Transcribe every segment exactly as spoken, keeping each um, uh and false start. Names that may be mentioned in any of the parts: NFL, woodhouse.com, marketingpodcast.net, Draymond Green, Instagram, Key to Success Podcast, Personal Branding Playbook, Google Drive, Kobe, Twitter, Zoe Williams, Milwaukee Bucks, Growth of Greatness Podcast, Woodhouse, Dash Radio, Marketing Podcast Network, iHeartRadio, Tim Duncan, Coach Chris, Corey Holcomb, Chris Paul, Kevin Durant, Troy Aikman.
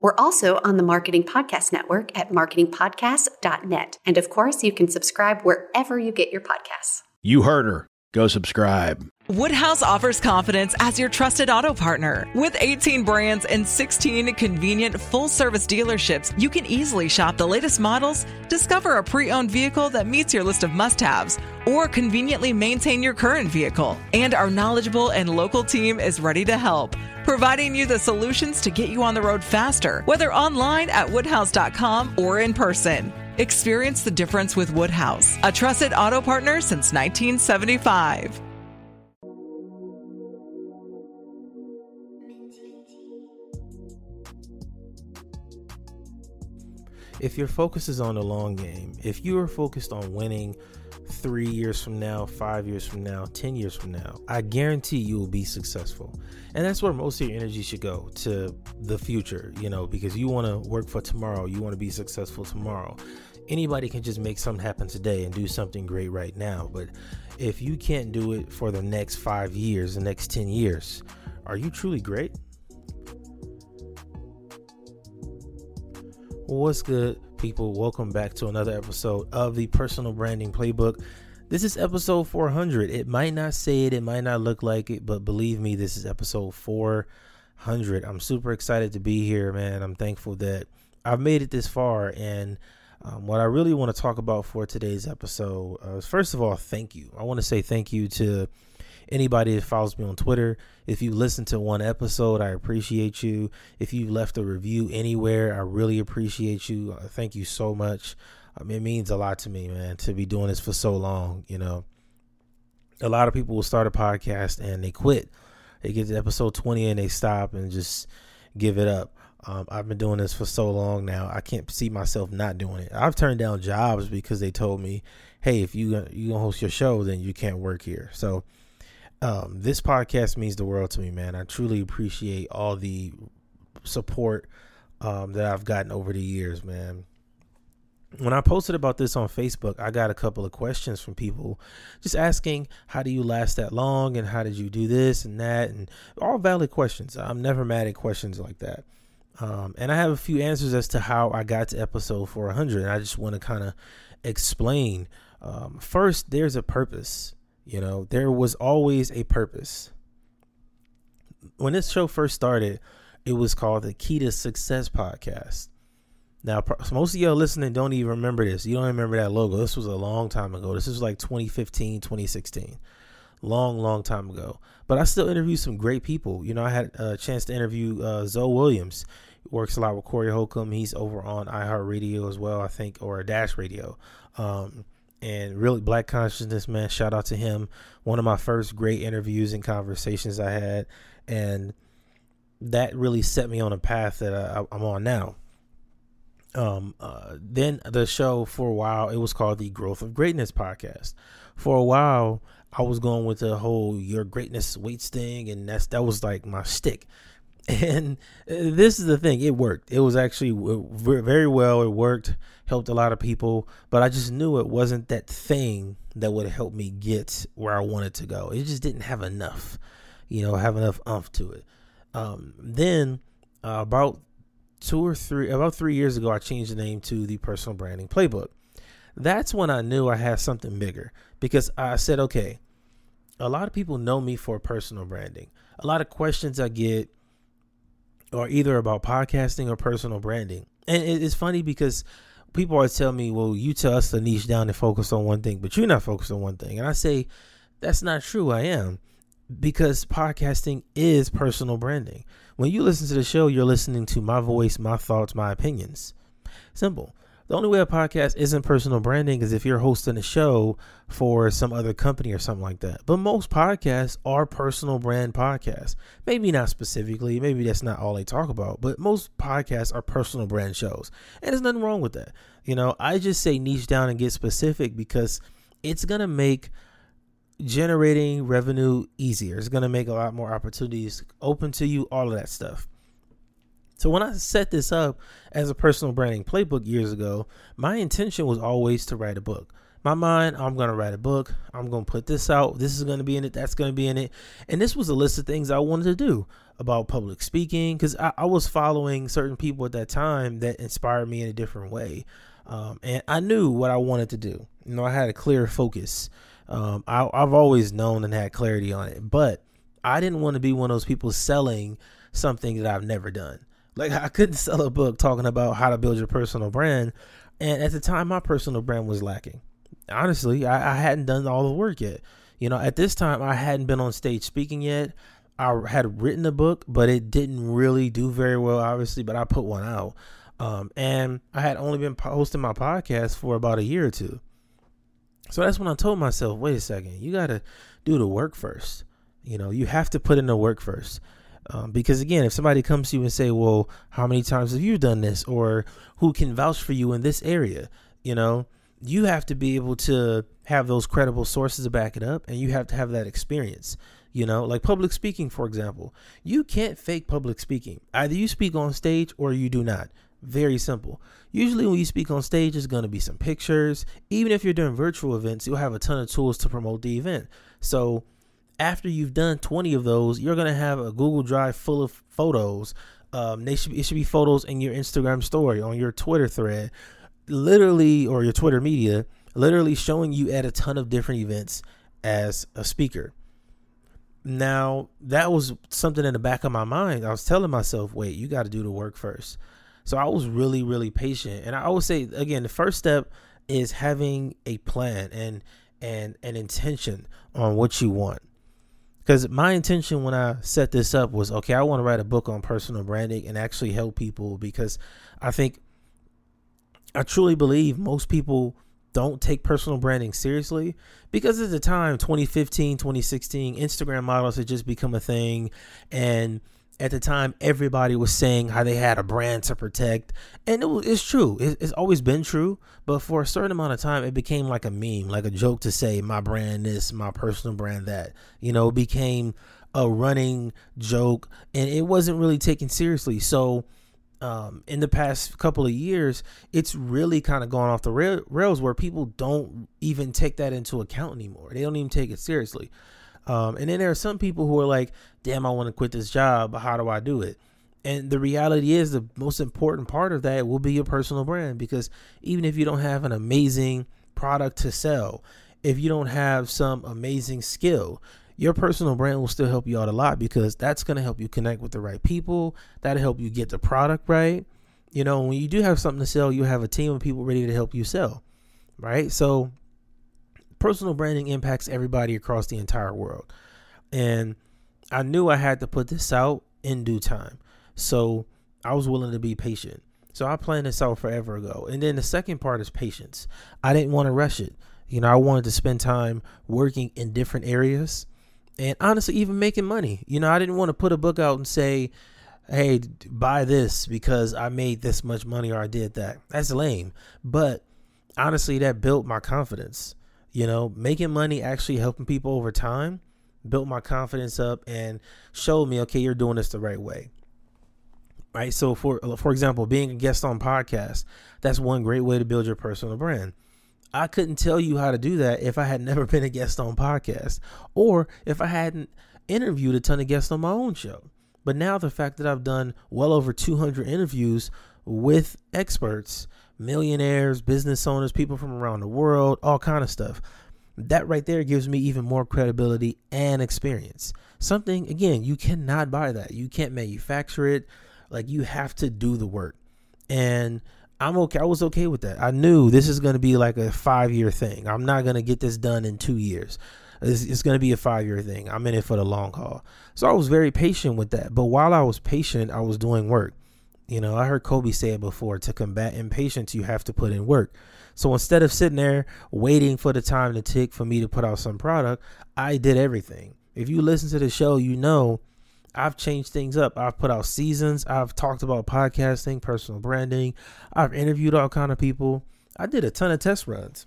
We're also on the Marketing Podcast Network at marketing podcast dot net. And of course, you can subscribe wherever you get your podcasts. You heard her. Go subscribe. Woodhouse offers confidence as your trusted auto partner. With eighteen brands and sixteen convenient full-service dealerships, you can easily shop the latest models, discover a pre-owned vehicle that meets your list of must-haves, or conveniently maintain your current vehicle. And our knowledgeable and local team is ready to help, providing you the solutions to get you on the road faster, whether online at woodhouse dot com or in person. Experience the difference with Woodhouse, a trusted auto partner since nineteen seventy-five. If your focus is on the long game, if you are focused on winning three years from now, five years from now, ten years from now, I guarantee you will be successful. And that's where most of your energy should go, to the future, you know, because you want to work for tomorrow. You want to be successful tomorrow. Anybody can just make something happen today and do something great right now. But if you can't do it for the next five years, the next ten years, are you truly great? What's good, people? Welcome back to another episode of the Personal Branding Playbook. This is episode four hundred. It might not say it, it might not look like it, but believe me, this is episode four hundred. I'm super excited to be here, man. I'm thankful that I've made it this far. And um, what I really want to talk about for today's episode uh, is, first of all, thank you. I want to say thank you to anybody that follows me on Twitter. If you listen to one episode, I appreciate you. If you left a review anywhere, I really appreciate you. Uh, thank you so much. Um, it means a lot to me, man, to be doing this for so long. You know, a lot of people will start a podcast and they quit. They get to episode twenty and they stop and just give it up. Um, I've been doing this for so long now. I can't see myself not doing it. I've turned down jobs because they told me, hey, if you, you gonna host your show, then you can't work here. So, Um, this podcast means the world to me, man. I truly appreciate all the support um, that I've gotten over the years, man. When I posted about this on Facebook, I got a couple of questions from people just asking, how do you last that long? And how did you do this and that? And all valid questions. I'm never mad at questions like that. Um, and I have a few answers as to how I got to episode four hundred. And I just want to kind of explain. Um, first, there's a purpose. You know, there was always a purpose. When this show first started, it was called the Key to Success Podcast. Now, most of y'all listening don't even remember this. You don't remember that logo. This was a long time ago. This was like twenty fifteen, twenty sixteen. Long, long time ago. But I still interviewed some great people. You know, I had a chance to interview uh, Zoe Williams. Works a lot with Corey Holcomb. He's over on iHeartRadio as well, I think, or Dash Radio. Um And really, Black Consciousness, man, shout out to him. One of my first great interviews and conversations I had. And that really set me on a path that I, I'm on now. Um, uh, then the show for a while, it was called the Growth of Greatness Podcast. For a while, I was going with the whole your greatness waits thing. And that's that was like my shtick. And this is the thing. It worked. It was actually very well. It worked, helped a lot of people, but I just knew it wasn't that thing that would help me get where I wanted to go. It just didn't have enough, you know, have enough oomph to it. Um, then uh, about two or three, about three years ago, I changed the name to the Personal Branding Playbook. That's when I knew I had something bigger, because I said, okay, a lot of people know me for personal branding. A lot of questions I get are either about podcasting or personal branding. And it's funny because people always tell me, well, you tell us to niche down and focus on one thing, but you're not focused on one thing. And I say, that's not true. I am, because podcasting is personal branding. When you listen to the show, you're listening to my voice, my thoughts, my opinions. Simple. The only way a podcast isn't personal branding is if you're hosting a show for some other company or something like that. But most podcasts are personal brand podcasts. Maybe not specifically. Maybe that's not all they talk about. But most podcasts are personal brand shows. And there's nothing wrong with that. You know, I just say niche down and get specific because it's going to make generating revenue easier. It's going to make a lot more opportunities open to you, all of that stuff. So when I set this up as a personal branding playbook years ago, my intention was always to write a book. My mind, I'm going to write a book. I'm going to put this out. This is going to be in it. That's going to be in it. And this was a list of things I wanted to do about public speaking, because I, I was following certain people at that time that inspired me in a different way. Um, and I knew what I wanted to do. You know, I had a clear focus. Um, I, I've always known and had clarity on it, but I didn't want to be one of those people selling something that I've never done. Like, I couldn't sell a book talking about how to build your personal brand. And at the time, my personal brand was lacking. Honestly, I, I hadn't done all the work yet. You know, at this time, I hadn't been on stage speaking yet. I had written a book, but it didn't really do very well, obviously, but I put one out. Um, and I had only been hosting my podcast for about a year or two. So that's when I told myself, wait a second, you got to do the work first. You know, you have to put in the work first. Um, because, again, if somebody comes to you and say, well, how many times have you done this, or who can vouch for you in this area? You know, you have to be able to have those credible sources to back it up, and you have to have that experience. You know, like public speaking, for example, you can't fake public speaking. Either you speak on stage or you do not. Very simple. Usually when you speak on stage, there's going to be some pictures. Even if you're doing virtual events, you'll have a ton of tools to promote the event. So after you've done twenty of those, you're going to have a Google Drive full of photos. Um, they should, it should be photos in your Instagram story, on your Twitter thread, literally, or your Twitter media, literally showing you at a ton of different events as a speaker. Now, that was something in the back of my mind. I was telling myself, wait, you got to do the work first. So I was really, really patient. And I always say, again, the first step is having a plan and and an intention on what you want. Because my intention when I set this up was, okay, I want to write a book on personal branding and actually help people, because I think, I truly believe most people don't take personal branding seriously, because at the time, twenty fifteen, twenty sixteen, Instagram models had just become a thing. And at the time, everybody was saying how they had a brand to protect. And it was, it's true. It, it's always been true. But for a certain amount of time, it became like a meme, like a joke to say my brand this, my personal brand that. You know, it became a running joke, and it wasn't really taken seriously. So um, in the past couple of years, it's really kind of gone off the rail- rails where people don't even take that into account anymore. They don't even take it seriously. Um, and then there are some people who are like, damn, I want to quit this job, but how do I do it? And the reality is, the most important part of that will be your personal brand, because even if you don't have an amazing product to sell, if you don't have some amazing skill, your personal brand will still help you out a lot, because that's going to help you connect with the right people. That'll help you get the product right. You know, when you do have something to sell, you have a team of people ready to help you sell, right? So personal branding impacts everybody across the entire world. And I knew I had to put this out in due time. So I was willing to be patient. So I planned this out forever ago. And then the second part is patience. I didn't want to rush it. You know, I wanted to spend time working in different areas and honestly even making money. You know, I didn't want to put a book out and say, hey, buy this because I made this much money or I did that. That's lame. But honestly, that built my confidence. You know, making money, actually helping people over time, built my confidence up and showed me, okay, you're doing this the right way. Right. So for, for example, being a guest on podcasts, that's one great way to build your personal brand. I couldn't tell you how to do that if I had never been a guest on podcasts, or if I hadn't interviewed a ton of guests on my own show. But now the fact that I've done well over two hundred interviews with experts, millionaires, business owners, people from around the world, all kind of stuff. That right there gives me even more credibility and experience. Something, again, you cannot buy that. You can't manufacture it. Like, you have to do the work. And I'm okay. I was okay with that. I knew this is going to be like a five-year thing. I'm not going to get this done in two years. It's, it's going to be a five-year thing. I'm in it for the long haul. So I was very patient with that. But while I was patient, I was doing work. You know, I heard Kobe say it before, to combat impatience, you have to put in work. So instead of sitting there waiting for the time to tick for me to put out some product, I did everything. If you listen to the show, you know I've changed things up. I've put out seasons. I've talked about podcasting, personal branding. I've interviewed all kind of people. I did a ton of test runs,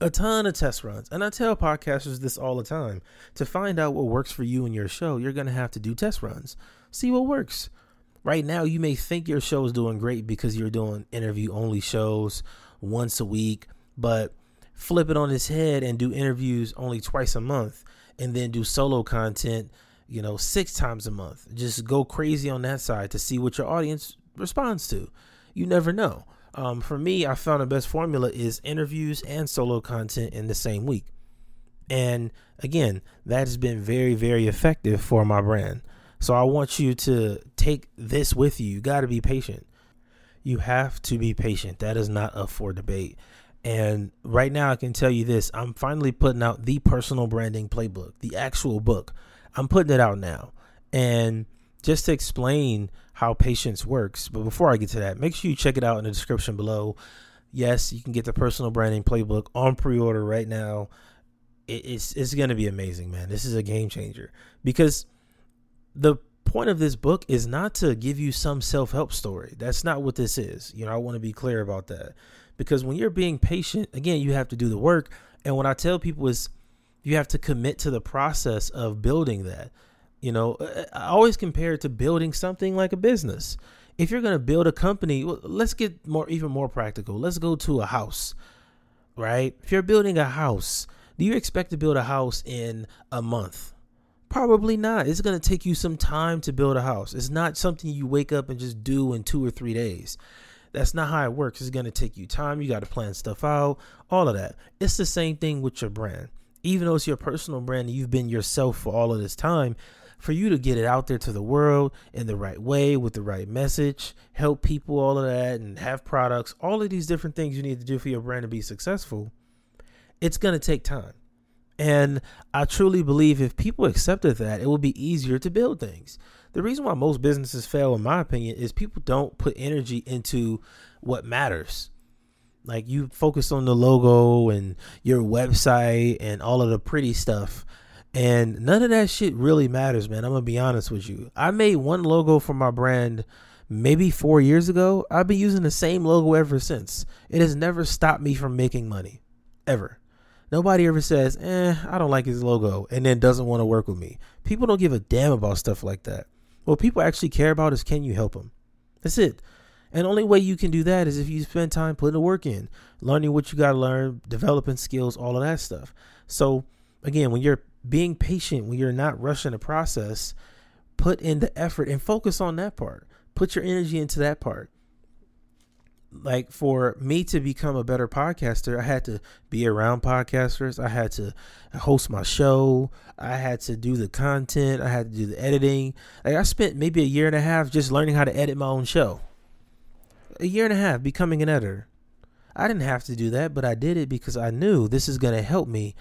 a ton of test runs. And I tell podcasters this all the time. To find out what works for you and your show, you're going to have to do test runs. See what works. Right now, you may think your show is doing great because you're doing interview only shows once a week, but flip it on its head and do interviews only twice a month and then do solo content, you know, six times a month. Just go crazy on that side to see what your audience responds to. You never know. Um, for me, I found the best formula is interviews and solo content in the same week. And again, that has been very, very effective for my brand. So I want you to take this with you. You got to be patient. You have to be patient. That is not up for debate. And right now I can tell you this. I'm finally putting out the Personal Branding Playbook, the actual book. I'm putting it out now. And just to explain how patience works, but before I get to that, make sure you check it out in the description below. Yes, you can get the Personal Branding Playbook on pre-order right now. It's it's going to be amazing, man. This is a game changer, because the point of this book is not to give you some self-help story. That's not what this is. You know, I want to be clear about that, because when you're being patient, again, you have to do the work. And what I tell people is, you have to commit to the process of building that. You know, I always compare it to building something like a business. If you're going to build a company, well, let's get more, even more practical. Let's go to a house, right? If you're building a house, do you expect to build a house in a month? Probably not. It's going to take you some time to build a house. It's not something you wake up and just do in two or three days. That's not how it works. It's going to take you time. You got to plan stuff out, all of that. It's the same thing with your brand. Even though it's your personal brand and you've been yourself for all of this time, for you to get it out there to the world in the right way, with the right message, help people, all of that, and have products, all of these different things you need to do for your brand to be successful, it's going to take time. And I truly believe if people accepted that, it would be easier to build things. The reason why most businesses fail, in my opinion, is people don't put energy into what matters. Like, you focus on the logo and your website and all of the pretty stuff, and none of that shit really matters, man. I'm going to be honest with you. I made one logo for my brand maybe four years ago. I've been using the same logo ever since. It has never stopped me from making money, ever. Nobody ever says, eh, I don't like his logo, and then doesn't want to work with me. People don't give a damn about stuff like that. What people actually care about is, can you help them? That's it. And the only way you can do that is if you spend time putting the work in, learning what you got to learn, developing skills, all of that stuff. So again, when you're being patient, when you're not rushing the process, put in the effort and focus on that part. Put your energy into that part. Like, for me to become a better podcaster, I had to be around podcasters. I had to host my show. I had to do the content. I had to do the editing. Like, I spent maybe a year and a half just learning how to edit my own show. A year and a half becoming an editor. I didn't have to do that, but I did it because I knew this is going to help me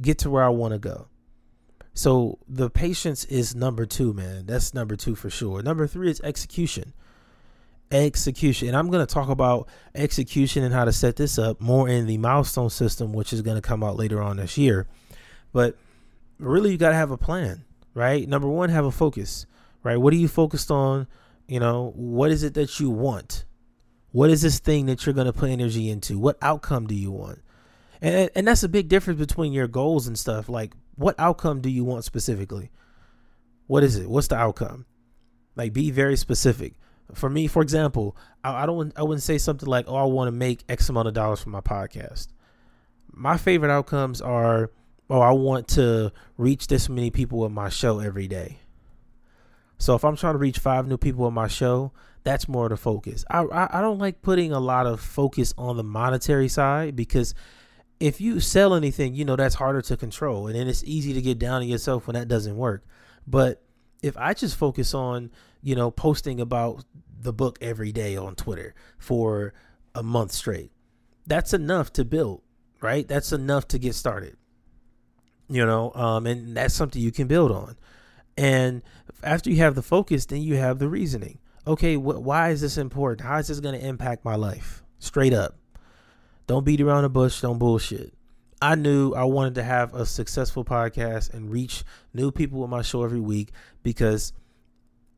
get to where I want to go. So the patience is number two, man. That's number two for sure. Number three is execution. Execution. And I'm going to talk about execution and how to set this up more in the milestone system, which is going to come out later on this year. But really, you got to have a plan, right? Number one, have a focus, right? What are you focused on? You know, what is it that you want? What is this thing that you're going to put energy into? What outcome do you want? And and that's a big difference between your goals and stuff. Like, what outcome do you want specifically? What is it? What's the outcome? Like, be very specific. For me, for example, I, I don't I wouldn't say something like, oh, I want to make X amount of dollars for my podcast. My favorite outcomes are, oh, I want to reach this many people with my show every day. So if I'm trying to reach five new people with my show, that's more of the focus. I, I I don't like putting a lot of focus on the monetary side, because if you sell anything, you know, that's harder to control. And then it's easy to get down on yourself when that doesn't work. But if I just focus on, you know, posting about the book every day on Twitter for a month straight. That's enough to build, right? That's enough to get started, you know, um, and that's something you can build on. And after you have the focus, then you have the reasoning. Okay, wh- why is this important? How is this going to impact my life? Straight up. Don't beat around the bush. Don't bullshit. I knew I wanted to have a successful podcast and reach new people with my show every week because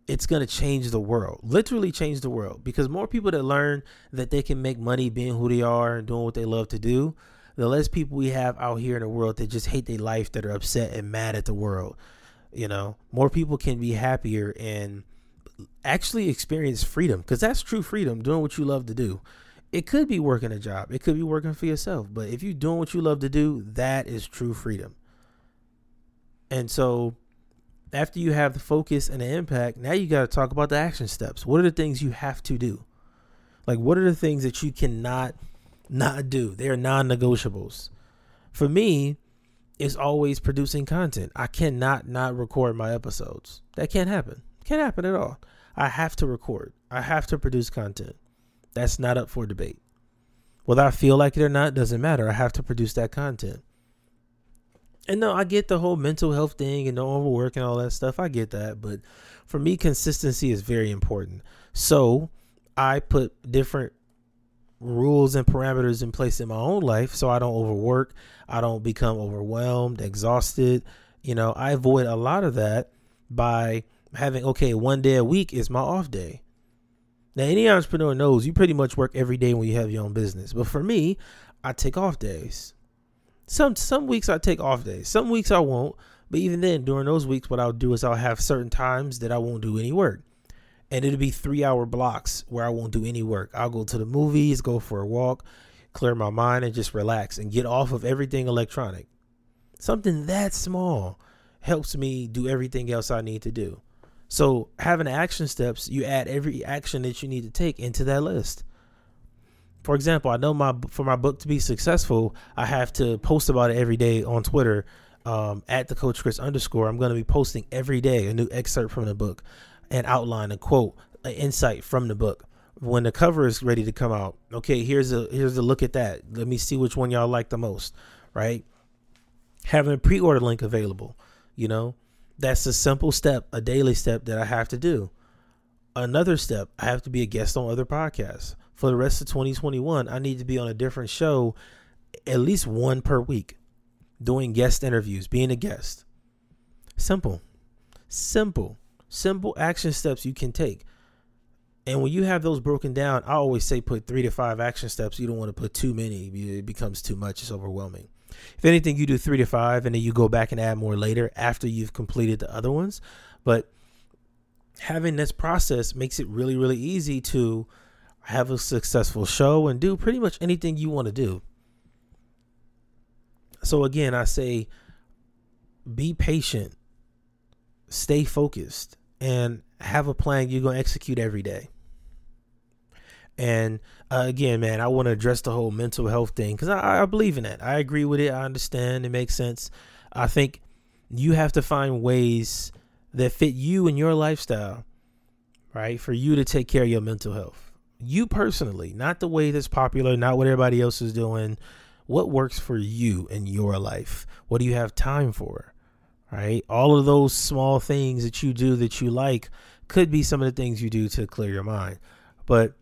it's going to change the world, literally change the world, because more people that learn that they can make money being who they are and doing what they love to do, the less people we have out here in the world that just hate their life, that are upset and mad at the world. You know, more people can be happier and actually experience freedom, because that's true freedom, doing what you love to do. It could be working a job. It could be working for yourself. But if you're doing what you love to do, that is true freedom. And so after you have the focus and the impact, now you got to talk about the action steps. What are the things you have to do? Like, what are the things that you cannot not do? They are non-negotiables. For me, it's always producing content. I cannot not record my episodes. That can't happen. Can't happen at all. I have to record. I have to produce content. That's not up for debate. Whether I feel like it or not, doesn't matter. I have to produce that content. And no, I get the whole mental health thing and no overwork and all that stuff. I get that. But for me, consistency is very important. So I put different rules and parameters in place in my own life so I don't overwork. I don't become overwhelmed, exhausted. You know, I avoid a lot of that by having, okay, one day a week is my off day. Now, any entrepreneur knows you pretty much work every day when you have your own business. But for me, I take off days. Some some weeks I take off days. Some weeks I won't. But even then, during those weeks, what I'll do is I'll have certain times that I won't do any work. And it'll be three-hour blocks where I won't do any work. I'll go to the movies, go for a walk, clear my mind, and just relax and get off of everything electronic. Something that small helps me do everything else I need to do. So having action steps, you add every action that you need to take into that list. For example, I know my for my book to be successful, I have to post about it every day on Twitter um, at the Coach Chris underscore. I'm going to be posting every day a new excerpt from the book, an outline, a quote, an insight from the book. When the cover is ready to come out, okay, here's a here's a look at that. Let me see which one y'all like the most, right? Having a pre-order link available, you know. That's a simple step, a daily step that I have to do. Another step, I have to be a guest on other podcasts. For the rest of twenty twenty-one, I need to be on a different show, at least one per week, doing guest interviews, being a guest. Simple, simple, simple action steps you can take. And when you have those broken down, I always say put three to five action steps. You don't want to put too many. It becomes too much. It's overwhelming. If anything, you do three to five and then you go back and add more later after you've completed the other ones. But having this process makes it really, really easy to have a successful show and do pretty much anything you want to do. So again, I say, be patient, stay focused, and have a plan you're going to execute every day. And uh, again, man, I want to address the whole mental health thing because I, I believe in it. I agree with it. I understand. It makes sense. I think you have to find ways that fit you and your lifestyle, right? For you to take care of your mental health. You personally, not the way that's popular, not what everybody else is doing. What works for you in your life? What do you have time for? Right? All of those small things that you do that you like could be some of the things you do to clear your mind. But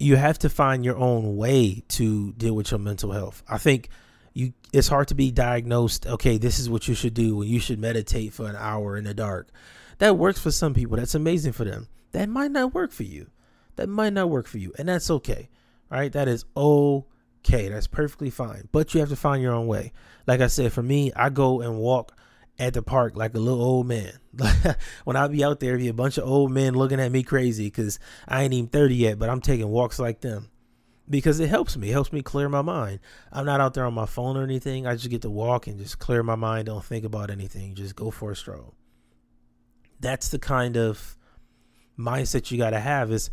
you have to find your own way to deal with your mental health. I think you it's hard to be diagnosed, okay, this is what you should do, when you should meditate for an hour in the dark. That works for some people. That's amazing for them. That might not work for you. That might not work for you. And that's okay. All right. That is okay. That's perfectly fine. But you have to find your own way. Like I said, for me, I go and walk at the park like a little old man. When I be out there, be a bunch of old men looking at me crazy because I ain't even thirty yet, but I'm taking walks like them because it helps me. It helps me clear my mind. I'm not out there on my phone or anything. I just get to walk and just clear my mind. Don't think about anything. Just go for a stroll. That's the kind of mindset you got to have, is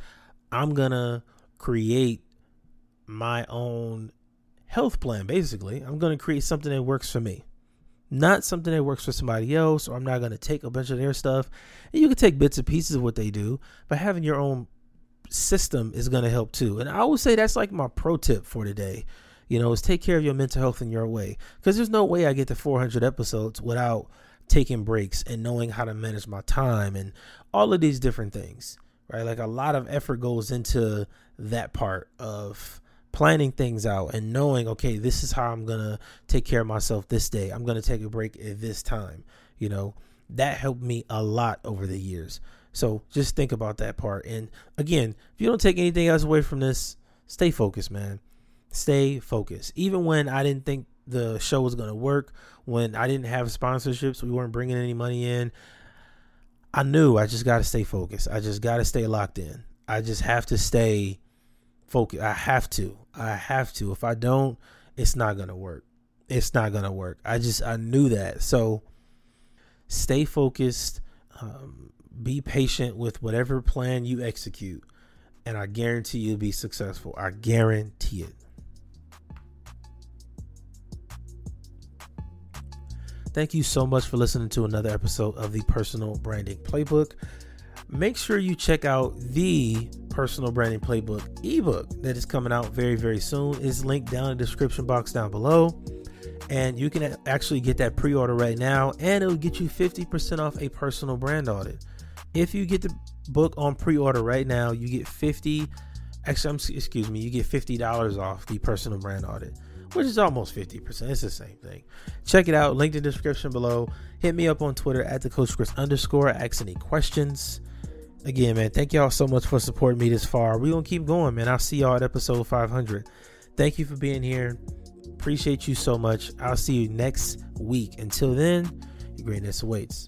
I'm going to create my own health plan. Basically, I'm going to create something that works for me. not something that works for somebody else, or I'm not going to take a bunch of their stuff. And you can take bits and pieces of what they do, but having your own system is going to help too. And I would say that's like my pro tip for today, you know, is take care of your mental health in your way, because there's no way I get to four hundred episodes without taking breaks and knowing how to manage my time and all of these different things, right? Like a lot of effort goes into that part of planning things out and knowing, okay, this is how I'm going to take care of myself this day. I'm going to take a break at this time. You know, that helped me a lot over the years. So just think about that part. And again, if you don't take anything else away from this, stay focused, man. Stay focused. Even when I didn't think the show was going to work, when I didn't have sponsorships, we weren't bringing any money in, I knew I just got to stay focused. I just got to stay locked in. I just have to stay focused. I have to. I have to. If I don't, it's not going to work. It's not going to work. I just, I knew that. So stay focused. Um, be patient with whatever plan you execute. And I guarantee you'll be successful. I guarantee it. Thank you so much for listening to another episode of the Personal Branding Playbook. Make sure you check out the Personal Branding Playbook ebook that is coming out very, very soon. It's linked down in the description box down below. And you can actually get that pre-order right now, and it'll get you fifty percent off a personal brand audit. If you get the book on pre-order right now, you get fifty, actually, I'm, excuse me, you get fifty dollars off the personal brand audit, which is almost fifty percent. It's the same thing. Check it out. Link in the description below. Hit me up on Twitter at the Coach Chris underscore. Ask any questions. Again, man, thank y'all so much for supporting me this far. We're going to keep going, man. I'll see y'all at episode five hundred. Thank you for being here. Appreciate you so much. I'll see you next week. Until then, your greatness awaits.